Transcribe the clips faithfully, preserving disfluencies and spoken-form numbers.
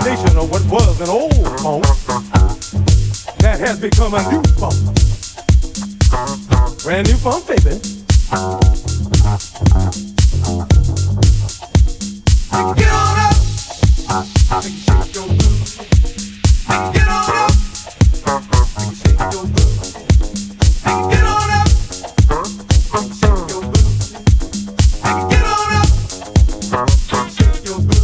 foundation of what was an old funk that has become a new funk. Brand new funk, baby. So get on up and shake your booty. Get on up and shake your booty. Get on up and shake your booty. Get on up and shake your booty.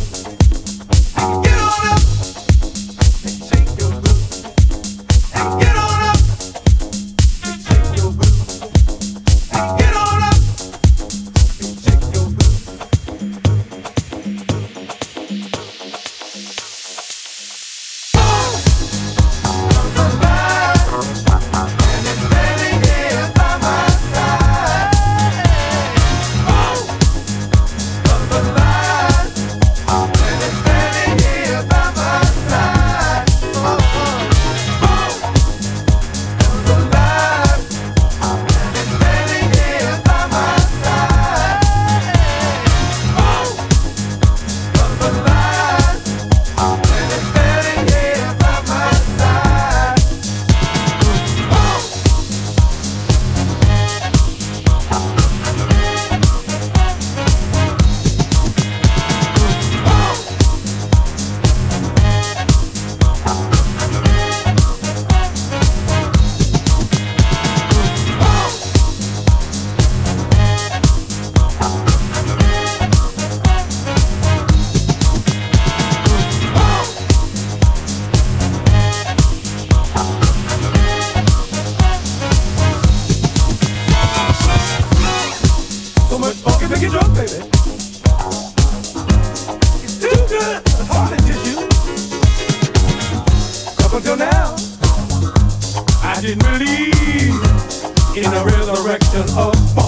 Believe in the resurrection of